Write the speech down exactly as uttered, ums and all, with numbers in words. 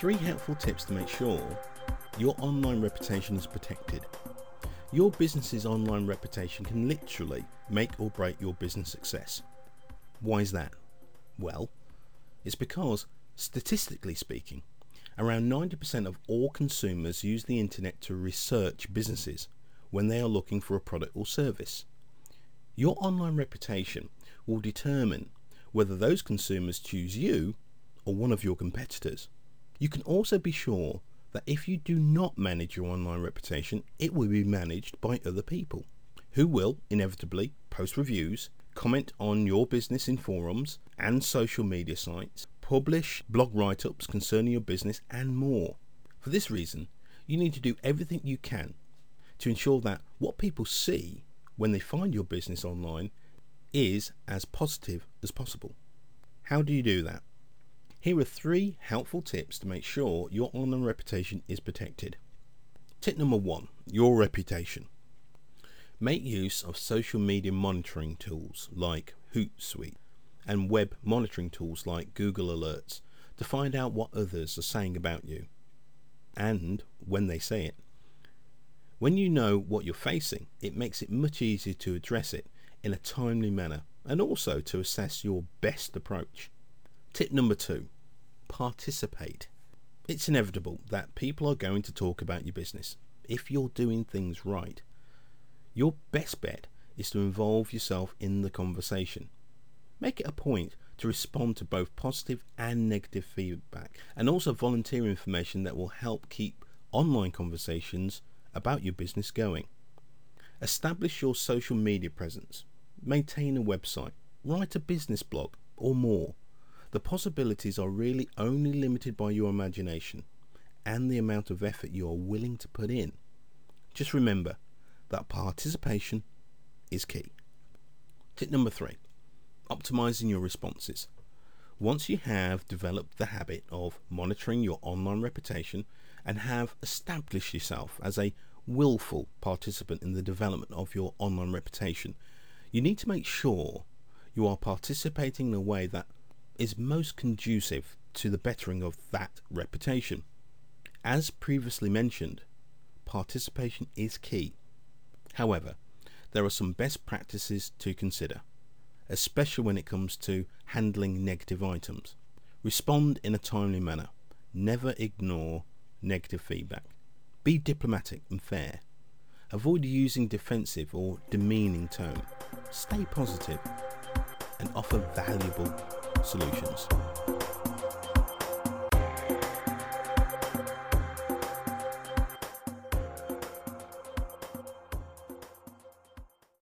Three helpful tips to make sure your online reputation is protected. Your business's online reputation can literally make or break your business success. Why is that? Well, it's because, statistically speaking, around ninety percent of all consumers use the internet to research businesses when they are looking for a product or service. Your online reputation will determine whether those consumers choose you or one of your competitors. You can also be sure that if you do not manage your online reputation, it will be managed by other people who will inevitably post reviews, comment on your business in forums and social media sites, publish blog write-ups concerning your business and more. For this reason, you need to do everything you can to ensure that what people see when they find your business online is as positive as possible. How do you do that? Here are three helpful tips to make sure your online reputation is protected. Tip number one, your reputation. Make use of social media monitoring tools like HootSuite and web monitoring tools like Google Alerts to find out what others are saying about you and when they say it. When you know what you're facing, it makes it much easier to address it in a timely manner and also to assess your best approach. Tip number two, participate. It's inevitable that people are going to talk about your business if you're doing things right. Your best bet is to involve yourself in the conversation. Make it a point to respond to both positive and negative feedback and also volunteer information that will help keep online conversations about your business going. Establish your social media presence. Maintain a website. Write a business blog or more. The possibilities are really only limited by your imagination and the amount of effort you are willing to put in. Just remember that participation is key. Tip number three, optimizing your responses. Once you have developed the habit of monitoring your online reputation and have established yourself as a willful participant in the development of your online reputation, you need to make sure you are participating in a way that is most conducive to the bettering of that reputation. As previously mentioned, participation is key. However, there are some best practices to consider, especially when it comes to handling negative items. Respond in a timely manner. Never ignore negative feedback. Be diplomatic and fair. Avoid using defensive or demeaning tone. Stay positive and offer valuable solutions.